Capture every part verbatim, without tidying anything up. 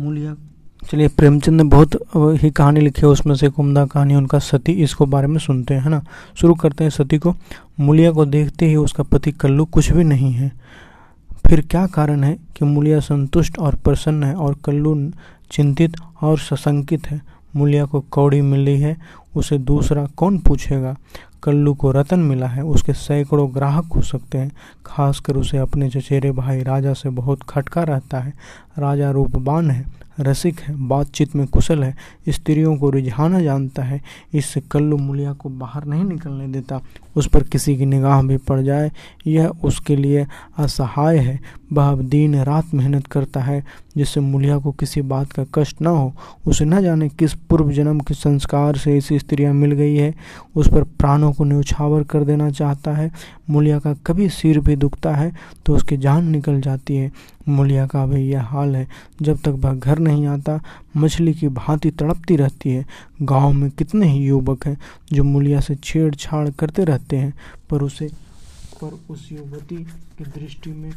मूलिया। चलिए, प्रेमचंद ने बहुत ही कहानी लिखी है, उसमें से एक उम्दा कहानी उनका सती, इसको बारे में सुनते हैं, है ना। शुरू करते हैं सती को। मूलिया को देखते ही उसका पति कल्लू कुछ भी नहीं है, फिर क्या कारण है कि मूलिया संतुष्ट और प्रसन्न है और कल्लू चिंतित और सशंकित है। मूलिया को कौड़ी मिली है, उसे दूसरा कौन पूछेगा। कल्लू को रतन मिला है, उसके सैकड़ों ग्राहक हो सकते हैं, खासकर उसे अपने चचेरे भाई राजा से बहुत खटका रहता है। राजा रूपवान है, रसिक है, बातचीत में कुशल है, स्त्रियों को रिझाना जानता है। इससे कल्लू मूलिया को बाहर नहीं निकलने देता, उस पर किसी की निगाह भी पड़ जाए यह उसके लिए असहाय है। वह दिन रात मेहनत करता है जिससे मूलिया को किसी बात का कष्ट ना हो। उसे न जाने किस पूर्व जन्म के संस्कार से ऐसी स्त्रियाँ मिल गई है, उस पर प्राणों को न्यौछावर कर देना चाहता है। मूलिया का कभी सिर भी दुखता है तो उसकी जान निकल जाती है। मूलिया का भी यह हाल है, जब तक वह घर नहीं आता मछली की भांति तड़पती रहती है। गांव में कितने ही युवक हैं जो मूलिया से छेड़छाड़ करते रहते हैं, पर उसे पर उस युवती की दृष्टि में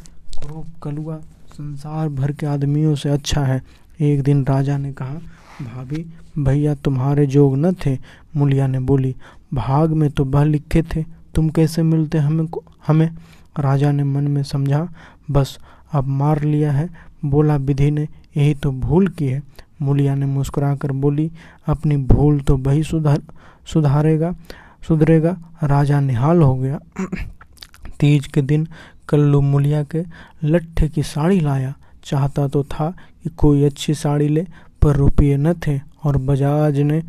क्रूप कलुआ संसार भर के आदमियों से अच्छा है। एक दिन राजा ने कहा, भाभी भैया तुम्हारे जोग न थे। मूलिया ने बोली, भाग में तो वह लिखे थे, तुम कैसे मिलते हमें हमें राजा ने मन में समझा, बस अब मार लिया है, बोला विधि ने यही तो भूल की है। मूलिया ने मुस्कुराकर बोली, अपनी भूल तो वही सुधार सुधारेगा सुधरेगा। राजा निहाल हो गया। तीज के दिन कल्लू मूलिया के लट्ठे की साड़ी लाया। चाहता तो था कि कोई अच्छी साड़ी ले, पर रुपये न थे और बजाज ने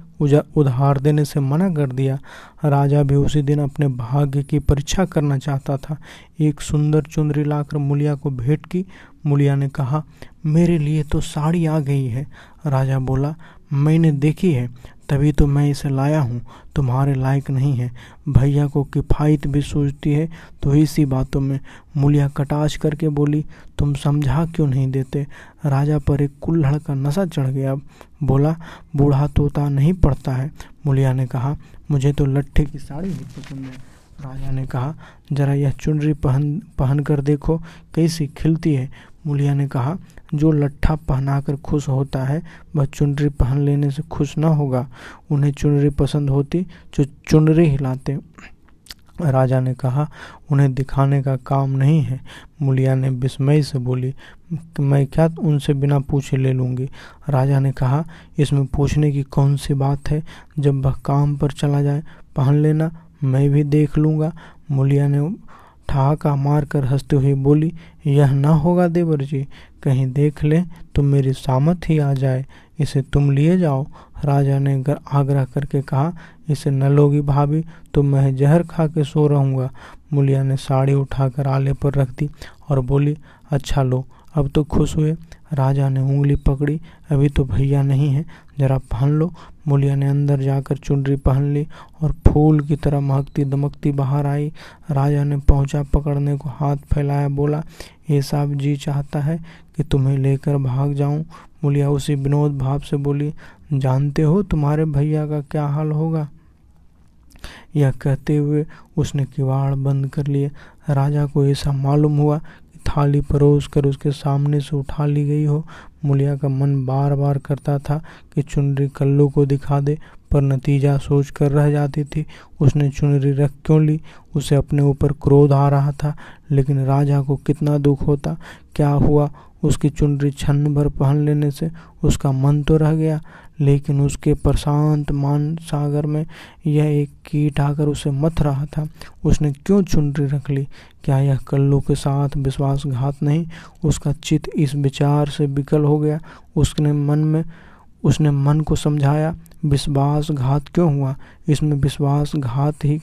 उधार देने से मना कर दिया। राजा भी उसी दिन अपने भाग्य की परीक्षा करना चाहता था। एक सुंदर चुनरी लाकर मूलिया को भेंट की। मूलिया ने कहा, मेरे लिए तो साड़ी आ गई है। राजा बोला, मैंने देखी है तभी तो मैं इसे लाया हूँ, तुम्हारे लायक नहीं है। भैया को किफ़ायत भी सूझती है तो इसी बातों में। मूलिया कटाश करके बोली, तुम समझा क्यों नहीं देते। राजा पर एक कुल्हड़ का नशा चढ़ गया, बोला, बूढ़ा तोता नहीं पड़ता है। मूलिया ने कहा, मुझे तो लट्ठे की साड़ी भी पसंद है। राजा ने कहा, जरा यह चुनरी पहन पहन कर देखो कैसी खिलती है। मूलिया ने कहा, जो लट्ठा पहनाकर खुश होता है वह चुनरी पहन लेने से खुश ना होगा। उन्हें चुनरी पसंद होती जो चुनरी हिलाते। राजा ने कहा, उन्हें दिखाने का काम नहीं है। मूलिया ने विस्मय से बोली, मैं क्या उनसे बिना पूछे ले लूँगी। राजा ने कहा, इसमें पूछने की कौन सी बात है, जब वह काम पर चला जाए पहन लेना, मैं भी देख लूँगा। मूलिया ने ठहाका मार कर हंसते हुए बोली, यह ना होगा देवर जी, कहीं देख ले तो मेरी सामत ही आ जाए, इसे तुम लिए जाओ। राजा ने आग्रह करके कहा, इसे न लोगी भाभी तो मैं जहर खा के सो रहूँगा। मूलिया ने साड़ी उठाकर आले पर रख दी और बोली, अच्छा लो, अब तो खुश हुए। राजा ने उंगली पकड़ी, अभी तो भैया नहीं है, जरा पहन लो। मूलिया ने अंदर जाकर चुनरी पहन ली और फूल की तरह महकती दमकती बाहर आई। राजा ने पहुंचा पकड़ने को हाथ फैलाया, बोला, ये साहब जी चाहता है कि तुम्हें लेकर भाग जाऊं। मूलिया उसी विनोद भाव से बोली, जानते हो तुम्हारे भैया का क्या हाल होगा। यह कहते हुए उसने किवाड़ बंद कर लिए। राजा को ऐसा मालूम हुआ थाली परोस कर उसके सामने से उठा ली गई हो। मूलिया का मन बार बार करता था कि चुनरी कल्लू को दिखा दे, पर नतीजा सोच कर रह जाती थी। उसने चुनरी रख क्यों ली, उसे अपने ऊपर क्रोध आ रहा था, लेकिन राजा को कितना दुख होता। क्या हुआ उसकी चुनरी छन्न भर पहन लेने से, उसका मन तो रह गया, लेकिन उसके प्रशांत मान सागर में यह एक कीट आकर उसे मथ रहा था। उसने क्यों चुनरी रख ली, क्या यह कल्लू के साथ विश्वासघात नहीं। उसका चित्त इस विचार से विकल हो गया। उसने मन में उसने मन को समझाया, विश्वासघात क्यों हुआ, इसमें विश्वासघात ही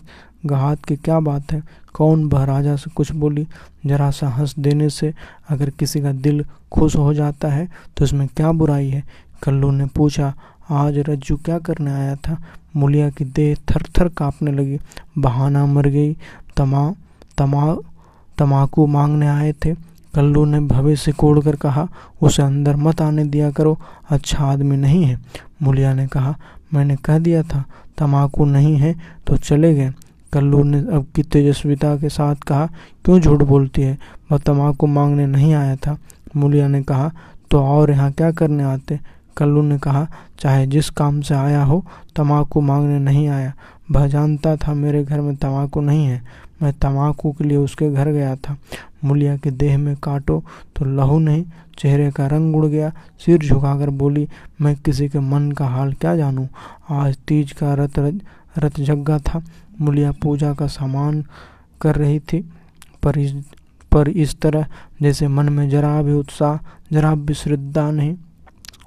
घात की क्या बात है। कौन वह राजा से कुछ बोली, जरा सा हंस देने से अगर किसी का दिल खुश हो जाता है तो इसमें क्या बुराई है। कल्लू ने पूछा, आज रज्जू क्या करने आया था। मूलिया की देह थर थर काँपने लगी। बहाना मर गई, तमा तमा तमाकू मांगने आए थे। कल्लू ने भवे से कोड़ कर कहा, उसे अंदर मत आने दिया करो, अच्छा आदमी नहीं है। मूलिया ने कहा, मैंने कह दिया था तमाकू नहीं है तो चले गए। कल्लू ने अब की तेजस्विता के साथ कहा, क्यों झूठ बोलती है, वह तम्बाकू मांगने नहीं आया था। मूलिया ने कहा, तो और यहाँ क्या करने आते? कल्लू ने कहा, चाहे जिस काम से आया हो, तम्बाकू मांगने नहीं आया। वह जानता था मेरे घर में तम्बाकू नहीं है, मैं तम्बाकू के लिए उसके घर गया था। मूलिया के देह में काटो तो लहू नहीं, चेहरे का रंग उड़ गया। सिर झुकाकर बोली, मैं किसी के मन का हाल क्या जानूं? आज तीज का रत रत जग्गा था। मूलिया पूजा का सामान कर रही थी, पर इस पर इस तरह जैसे मन में जरा भी उत्साह, जरा भी श्रद्धा नहीं।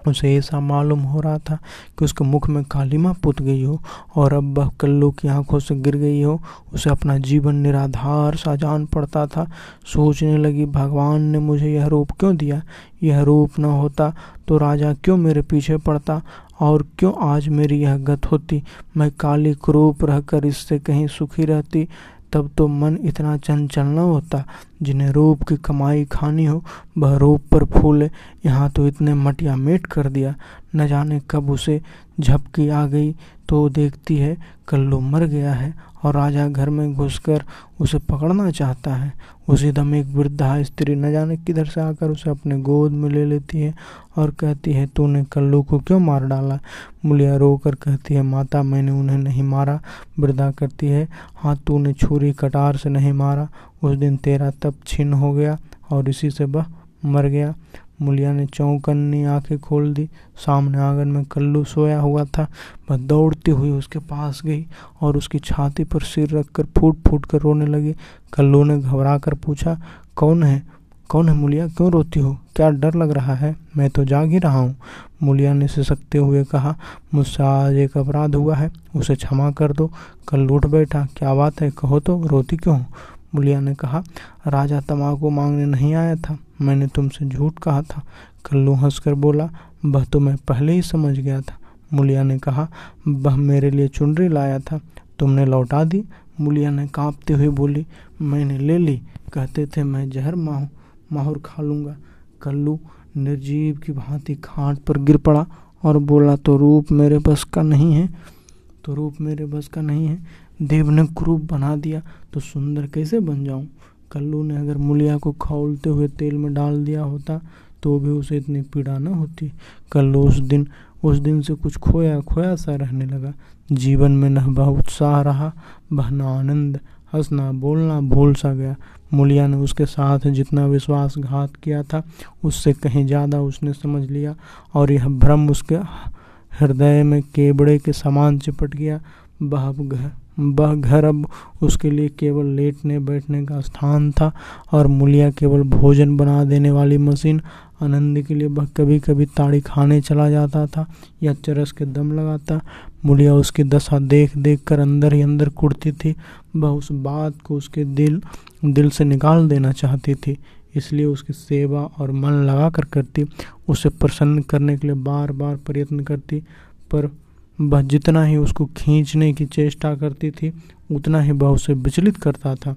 उसे ऐसा मालूम हो रहा था कि उसके मुख में कालिमा पुत गई हो और अब वह कल्लू की आंखों से गिर गई हो। उसे अपना जीवन निराधार सा जान पड़ता था। सोचने लगी, भगवान ने मुझे यह रूप क्यों दिया? यह रूप न होता तो राजा क्यों मेरे पीछे पड़ता और क्यों आज मेरी यह गत होती? मैं काली कुरूप रहकर इससे कहीं सुखी रहती, तब तो मन इतना चंचल न होता। जिन्हें रूप की कमाई खानी हो, वह रूप पर फूले। यहाँ तो इतने मटिया मेट कर दिया। न जाने कब उसे झपकी आ गई तो देखती है कल्लू मर गया है और राजा घर में घुसकर उसे पकड़ना चाहता है। उसी दम एक वृद्धा स्त्री न जाने किधर से आकर उसे अपने गोद में ले लेती है और कहती है, तूने कल्लू को क्यों मार डाला? मूलिया रोकर कहती है, माता मैंने उन्हें नहीं मारा। वृद्धा कहती है, हाँ तूने छुरी कटार से नहीं मारा। उस दिन तेरा तप छिन्न हो गया और इसी से वह मर गया। मूलिया ने चौंकनी आंखें खोल दी। सामने आंगन में कल्लू सोया हुआ था। वह दौड़ती हुई उसके पास गई और उसकी छाती पर सिर रखकर फूट फूट कर रोने लगी। कल्लू ने घबरा कर पूछा, कौन है कौन है मूलिया? क्यों रोती हो? क्या डर लग रहा है? मैं तो जाग ही रहा हूँ। मूलिया ने सिसकते हुए कहा, मुझसे आज एक अपराध हुआ है, उसे क्षमा कर दो। कल्लू उठ बैठा, क्या बात है कहो तो, रोती क्यों? मूलिया ने कहा, राजा तम्बाकू मांगने नहीं आया था, मैंने तुमसे झूठ कहा था। कल्लू हंसकर बोला, वह तो मैं पहले ही समझ गया था। मूलिया ने कहा, वह मेरे लिए चुनरी लाया था, तुमने लौटा दी। मूलिया ने कांपते हुए बोली, मैंने ले ली, कहते थे मैं जहर माहूँ माहौर खा लूँगा। कल्लू निर्जीव की भांति खाट पर गिर पड़ा और बोला, तो रूप मेरे बस का नहीं है तो रूप मेरे बस का नहीं है। देव ने कुरूप बना दिया तो सुंदर कैसे बन जाऊं? कल्लू ने अगर मूलिया को खौलते हुए तेल में डाल दिया होता तो भी उसे इतनी पीड़ा न होती। कल्लू उस दिन उस दिन से कुछ खोया खोया सा रहने लगा। जीवन में न वह उत्साह रहा, बहना आनंद, हंसना बोलना भूल सा गया। मूलिया ने उसके साथ जितना विश्वासघात किया था, उससे कहीं ज़्यादा उसने समझ लिया और यह भ्रम उसके हृदय में केबड़े के समान चिपट गया। वह घर वह घर अब उसके लिए केवल लेटने बैठने का स्थान था और मूलिया केवल भोजन बना देने वाली मशीन। आनंद के लिए वह कभी कभी ताड़ी खाने चला जाता था या चरस के दम लगाता। मूलिया उसकी दशा देख देख कर अंदर ही अंदर कुड़ती थी। वह उस बात को उसके दिल दिल से निकाल देना चाहती थी, इसलिए उसकी सेवा और मन लगा कर करती। उसे प्रसन्न करने के लिए बार बार प्रयत्न करती, पर वह जितना ही उसको खींचने की चेष्टा करती थी, उतना ही वह उसे विचलित करता था,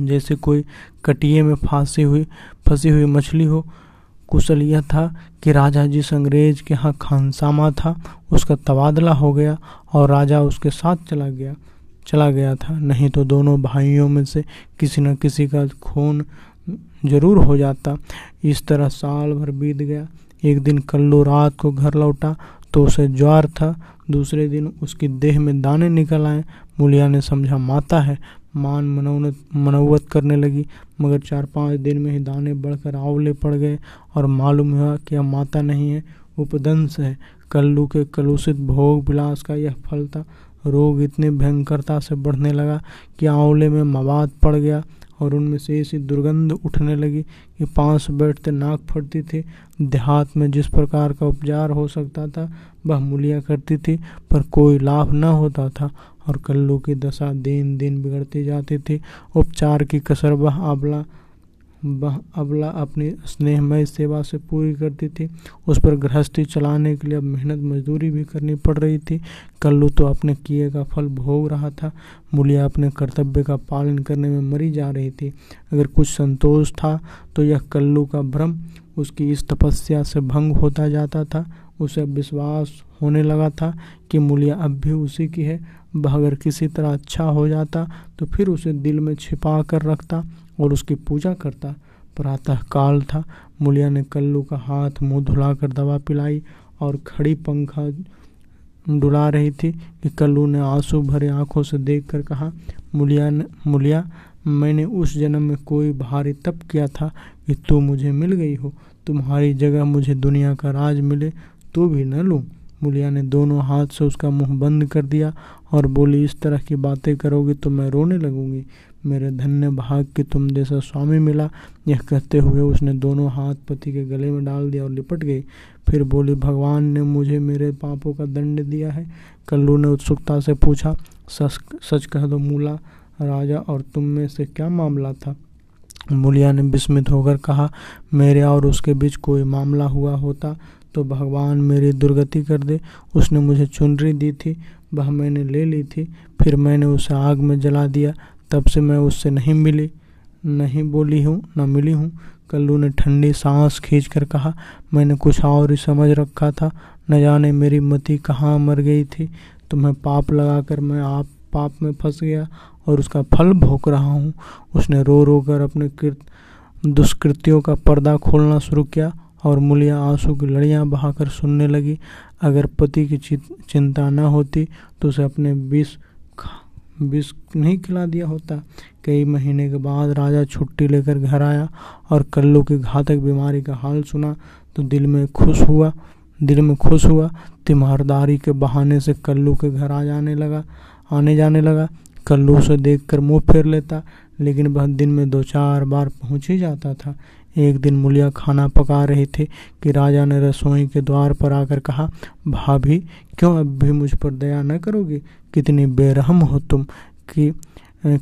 जैसे कोई कटिये में फांसी हुई फंसी हुई मछली हो। कुशल यह था कि राजा जिस अंग्रेज के यहाँ खानसामा था, उसका तबादला हो गया और राजा उसके साथ चला गया चला गया था, नहीं तो दोनों भाइयों में से किसी न किसी का खून जरूर हो जाता। इस तरह साल भर बीत गया। एक दिन कल्लू रात को घर लौटा तो उसे ज्वार था। दूसरे दिन उसकी देह में दाने निकल आए। मूलिया ने समझा माता है, मान मनौनत मनौवत करने लगी, मगर चार पाँच दिन में ही दाने बढ़कर आंवले पड़ गए और मालूम हुआ कि अब माता नहीं है, उपदंश है। कल्लू के कलुषित भोग विलास का यह फल था। रोग इतनी भयंकरता से बढ़ने लगा कि आंवले में मवाद पड़ गया और उनमें से ऐसी दुर्गंध उठने लगी कि पाँव से बैठते नाक फटती थी। देहात में जिस प्रकार का उपचार हो सकता था, वह मूलिया करती थी, पर कोई लाभ न होता था और कल्लू की दशा दिन दिन बिगड़ती जाती थी। उपचार की कसर वह आबला वह अबला अपनी स्नेहमय सेवा से पूरी करती थी। उस पर गृहस्थी चलाने के लिए अब मेहनत मजदूरी भी करनी पड़ रही थी। कल्लू तो अपने किए का फल भोग रहा था, मूलिया अपने कर्तव्य का पालन करने में मरी जा रही थी। अगर कुछ संतोष था तो यह कल्लू का भ्रम। उसकी इस तपस्या से भंग होता जाता था। उसे अब विश्वास होने लगा था कि मूलिया अब भी उसी की है। वह अगर किसी तरह अच्छा हो जाता तो फिर उसे दिल में छिपा कर रखता और उसकी पूजा करता। प्रातः काल था, मूलिया ने कल्लू का हाथ मुंह धुलाकर दवा पिलाई और खड़ी पंखा डुला रही थी कि कल्लू ने आंसू भरे आंखों से देखकर कहा, मूलिया ने मूलिया मैंने उस जन्म में कोई भारी तप किया था कि तू मुझे मिल गई हो। तुम्हारी जगह मुझे दुनिया का राज मिले तो भी न लूँ। मूलिया ने दोनों हाथ से उसका मुंह बंद कर दिया और बोली, इस तरह की बातें करोगी तो मैं रोने लगूंगी। मेरे धन्य भाग कि तुम जैसा स्वामी मिला। यह कहते हुए उसने दोनों हाथ पति के गले में डाल दिया और लिपट गई। फिर बोली, भगवान ने मुझे मेरे पापों का दंड दिया है। कल्लू ने उत्सुकता से पूछा, सच सच कह दो मूला राजा, और तुम में से क्या मामला था? मूलिया ने विस्मित होकर कहा, मेरे और उसके बीच कोई मामला हुआ होता तो भगवान मेरी दुर्गति कर दे। उसने मुझे चुनरी दी थी, वह मैंने ले ली थी, फिर मैंने उसे आग में जला दिया। तब से मैं उससे नहीं मिली, नहीं बोली हूँ, न मिली हूँ। कल्लू ने ठंडी सांस खींचकर कहा, मैंने कुछ और ही समझ रखा था। न जाने मेरी मति कहाँ मर गई थी। तुम्हें पाप लगाकर मैं आप पाप में फंस गया और उसका फल भोग रहा हूँ। उसने रो रो कर अपने कृत दुष्कृतियों का पर्दा खोलना शुरू किया और मूलिया आंसू की लड़ियां बहाकर सुनने लगी। अगर पति की चिंता न होती तो उसे अपने विष विष नहीं खिला दिया होता। कई महीने के बाद राजा छुट्टी लेकर घर आया और कल्लू की घातक बीमारी का हाल सुना तो दिल में खुश हुआ दिल में खुश हुआ तीमारदारी के बहाने से कल्लू के घर आ जाने लगा आने जाने लगा। कल्लू उसे देखकर मुंह फेर लेता, लेकिन वह दिन में दो चार बार पहुँच ही जाता था। एक दिन मूलिया खाना पका रही थी कि राजा ने रसोई के द्वार पर आकर कहा, भाभी क्यों अब भी मुझ पर दया न करोगी? कितनी बेरहम हो तुम कि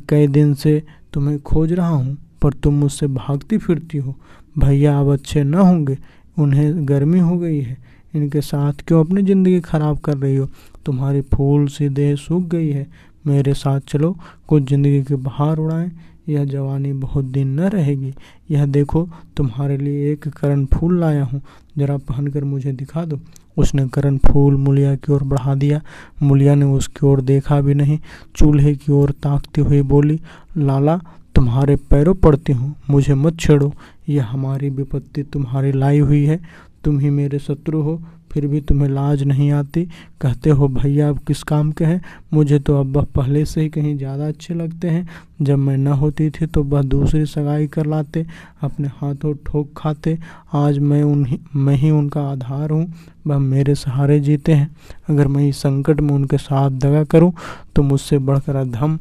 कई दिन से तुम्हें खोज रहा हूँ, पर तुम मुझसे भागती फिरती हो। भैया अब अच्छे न होंगे, उन्हें गर्मी हो गई है। इनके साथ क्यों अपनी ज़िंदगी खराब कर रही हो? तुम्हारी फूल सी देह सूख गई है। मेरे साथ चलो, कुछ ज़िंदगी के बहार उड़ाएं। यह जवानी बहुत दिन न रहेगी। यह देखो, तुम्हारे लिए एक करण फूल लाया हूँ, जरा पहनकर मुझे दिखा दो। उसने करण फूल मूलिया की ओर बढ़ा दिया। मूलिया ने उसकी ओर देखा भी नहीं, चूल्हे की ओर ताकती हुई बोली, लाला तुम्हारे पैरों पड़ती हूँ, मुझे मत छेड़ो। यह हमारी विपत्ति तुम्हारी लाई हुई है। तुम ही मेरे शत्रु हो, फिर भी तुम्हें लाज नहीं आती। कहते हो भैया अब किस काम के हैं? मुझे तो अब वह पहले से ही कहीं ज़्यादा अच्छे लगते हैं। जब मैं न होती थी तो वह दूसरी सगाई कर लाते, अपने हाथों ठोक खाते। आज मैं उन्हीं मैं ही उनका आधार हूँ, वह मेरे सहारे जीते हैं। अगर मैं इस संकट में उनके साथ दगा करूँ तो मुझसे बढ़कर अधम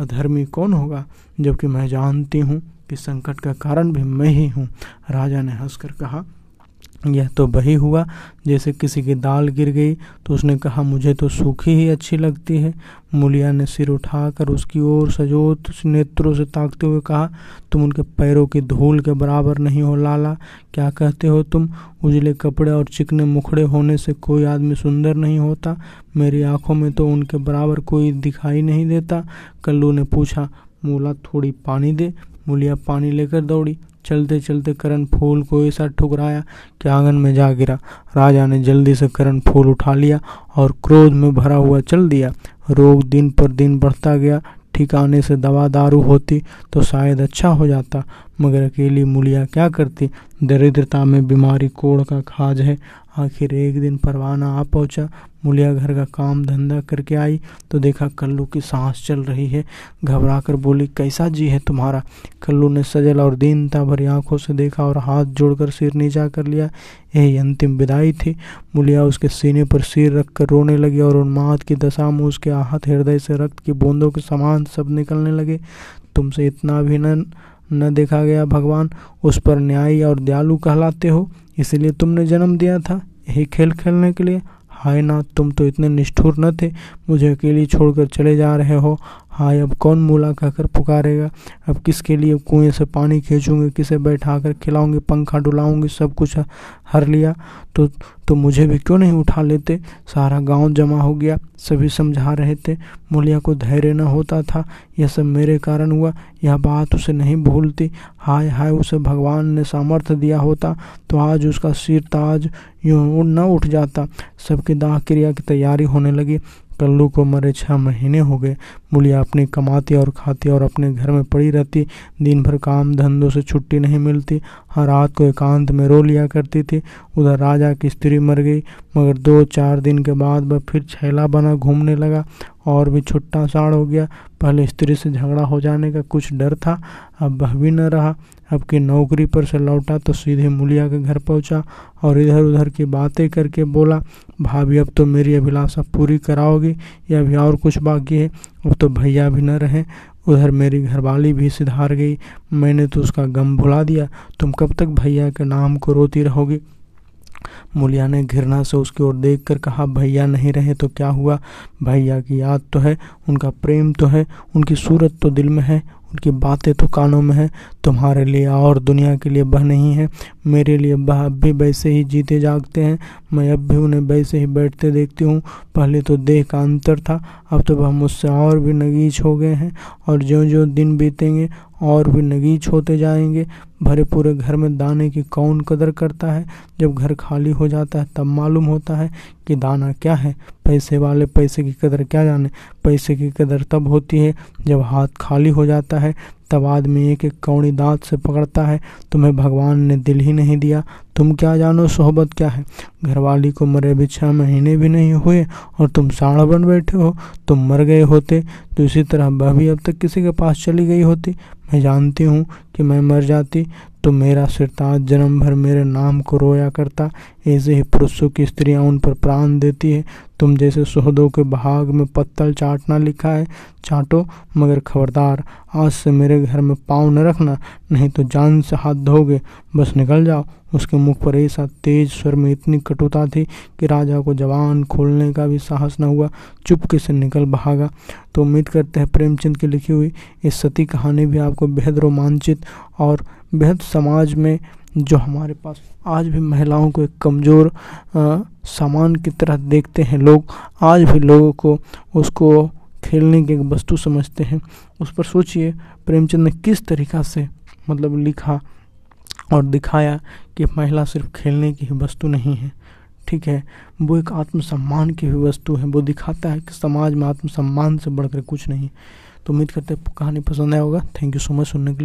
अधर्मी कौन होगा? जबकि मैं जानती हूँ कि संकट का कारण भी मैं ही हूँ। राजा ने हंसकर कहा, यह तो वही हुआ जैसे किसी की दाल गिर गई। तो उसने कहा, मुझे तो सूखी ही अच्छी लगती है। मूलिया ने सिर उठाकर उसकी ओर सजोत नेत्रों से ताकते हुए कहा, तुम उनके पैरों की धूल के बराबर नहीं हो लाला। क्या कहते हो तुम? उजले कपड़े और चिकने मुखड़े होने से कोई आदमी सुंदर नहीं होता। मेरी आंखों में तो उनके बराबर कोई दिखाई नहीं देता। कल्लू ने पूछा, मूला थोड़ी पानी दे। मूलिया पानी लेकर दौड़ी। चलते चलते करण फूल को ऐसा ठुकराया कि आंगन में जा गिरा। राजा ने जल्दी से करण फूल उठा लिया और क्रोध में भरा हुआ चल दिया। रोग दिन पर दिन बढ़ता गया। ठिकाने से दवा दारू होती तो शायद अच्छा हो जाता, मगर अकेली मूलिया क्या करती? दरिद्रता में बीमारी कोढ़ का खाज है। आखिर एक दिन परवाना आ पहुंचा। मूलिया घर का काम धंधा करके आई तो देखा कल्लू की सांस चल रही है। घबराकर बोली, कैसा जी है तुम्हारा? कल्लू ने सजल और दीनता भरी आंखों से देखा और हाथ जोड़कर सिर नीचा कर लिया। यही अंतिम विदाई थी। मूलिया उसके सीने पर सिर रखकर रोने लगी और उन्माद की दशा में उसके आहत हृदय से रक्त की बूंदों के समान सब निकलने लगे। तुमसे इतना भी न न देखा गया भगवान, उस पर न्यायी और दयालु कहलाते हो। इसलिए तुमने जन्म दिया था यही खेल खेलने के लिए। हाय नाथ, तुम तो इतने निष्ठुर न थे। मुझे अकेली छोड़कर चले जा रहे हो। हाय, अब कौन मूला कहकर पुकारेगा? अब किसके लिए कुएं से पानी खींचूंगी, किसे बैठाकर खिलाऊंगी, पंखा डुलाऊंगी, सब कुछ हर लिया। तो तो मुझे भी क्यों नहीं उठा लेते? सारा गांव जमा हो गया, सभी समझा रहे थे। मूलिया को धैर्य न होता था। यह सब मेरे कारण हुआ, यह बात उसे नहीं भूलती। हाय हाय, उसे भगवान ने सामर्थ्य दिया होता तो आज उसका सिर ताज यूं न उठ जाता। सबकी दाह क्रिया की तैयारी होने लगी। कल्लू को मरे छः महीने हो गए। मूलिया अपनी कमाती और खाती और अपने घर में पड़ी रहती। दिन भर काम धंधों से छुट्टी नहीं मिलती। हर रात को एकांत में रो लिया करती थी। उधर राजा की स्त्री मर गई, मगर दो चार दिन के बाद वह फिर छैला बना घूमने लगा और भी छुट्टा साड़ हो गया। पहले स्त्री से झगड़ा हो जाने का कुछ डर था, अब वह भी न रहा। अब की नौकरी पर से लौटा तो सीधे मूलिया के घर पहुंचा और इधर उधर की बातें करके बोला, भाभी अब तो मेरी अभिलाषा पूरी कराओगी या अभी और कुछ बाकी है? अब तो भैया भी न रहे। उधर मेरी घरवाली भी सुधार गई, मैंने तो उसका गम भुला दिया। तुम कब तक भैया के नाम को रोती रहोगी? मूलिया ने घृणा से उसकी ओर देखकर कहा, भैया नहीं रहे तो क्या हुआ? भैया की याद तो है, उनका प्रेम तो है, उनकी सूरत तो दिल में है, उनकी बातें तो कानों में है। तुम्हारे लिए और दुनिया के लिए वह नहीं है। मेरे लिए वह अब भी वैसे ही जीते जागते हैं, मैं अब भी उन्हें वैसे ही बैठते देखती हूँ। पहले तो देह का अंतर था, अब तो वह मुझसे और भी नगीच हो गए हैं और ज्यों ज्यों दिन बीतेंगे और भी नगीच होते जाएंगे। भरे पूरे घर में दाने की कौन कदर करता है? जब घर खाली हो जाता है तब मालूम होता है कि दाना क्या है। पैसे वाले पैसे की कदर क्या जाने? पैसे की कदर तब होती है जब हाथ खाली हो जाता है, तब आदमी एक एक कौड़ी दांत से पकड़ता है। तुम्हें भगवान ने दिल ही नहीं दिया, तुम क्या जानो सोहबत क्या है? घरवाली को मरे भी छः महीने भी नहीं हुए और तुम साढ़ बन बैठे हो। तुम मर गए होते तो इसी तरह वह भी अब तक किसी के पास चली गई होती। मैं जानती हूँ कि मैं मर जाती तो मेरा सिरताज जन्म भर मेरे नाम को रोया करता। ऐसे ही पुरुषों की स्त्रियाँ उन पर प्राण देती है। तुम जैसे सोहदों के भाग में पत्तल चाटना लिखा है, चाटो, मगर खबरदार आज से मेरे घर में पाँव न रखना, नहीं तो जान से हाथ धोगे। बस निकल जाओ। उसके मुख पर ऐसा तेज स्वर में इतनी कटुता थी कि राजा को जवान खोलने का भी साहस न हुआ। चुपके से निकल भागा। तो उम्मीद करते हैं प्रेमचंद की लिखी हुई इस सती कहानी भी आपको बेहद रोमांचित और बेहद समाज में जो हमारे पास आज भी महिलाओं को एक कमज़ोर सामान की तरह देखते हैं लोग, आज भी लोगों को उसको खेलने की एक वस्तु समझते हैं। उस पर सोचिए प्रेमचंद ने किस तरीक़ा से मतलब लिखा और दिखाया कि महिला सिर्फ खेलने की ही वस्तु नहीं है, ठीक है, वो एक आत्मसम्मान की भी वस्तु है। वो दिखाता है कि समाज में आत्मसम्मान से बढ़कर कुछ नहीं। तो उम्मीद करते हैं कहानी पसंद आया होगा। थैंक यू सो मच सुनने के लिए।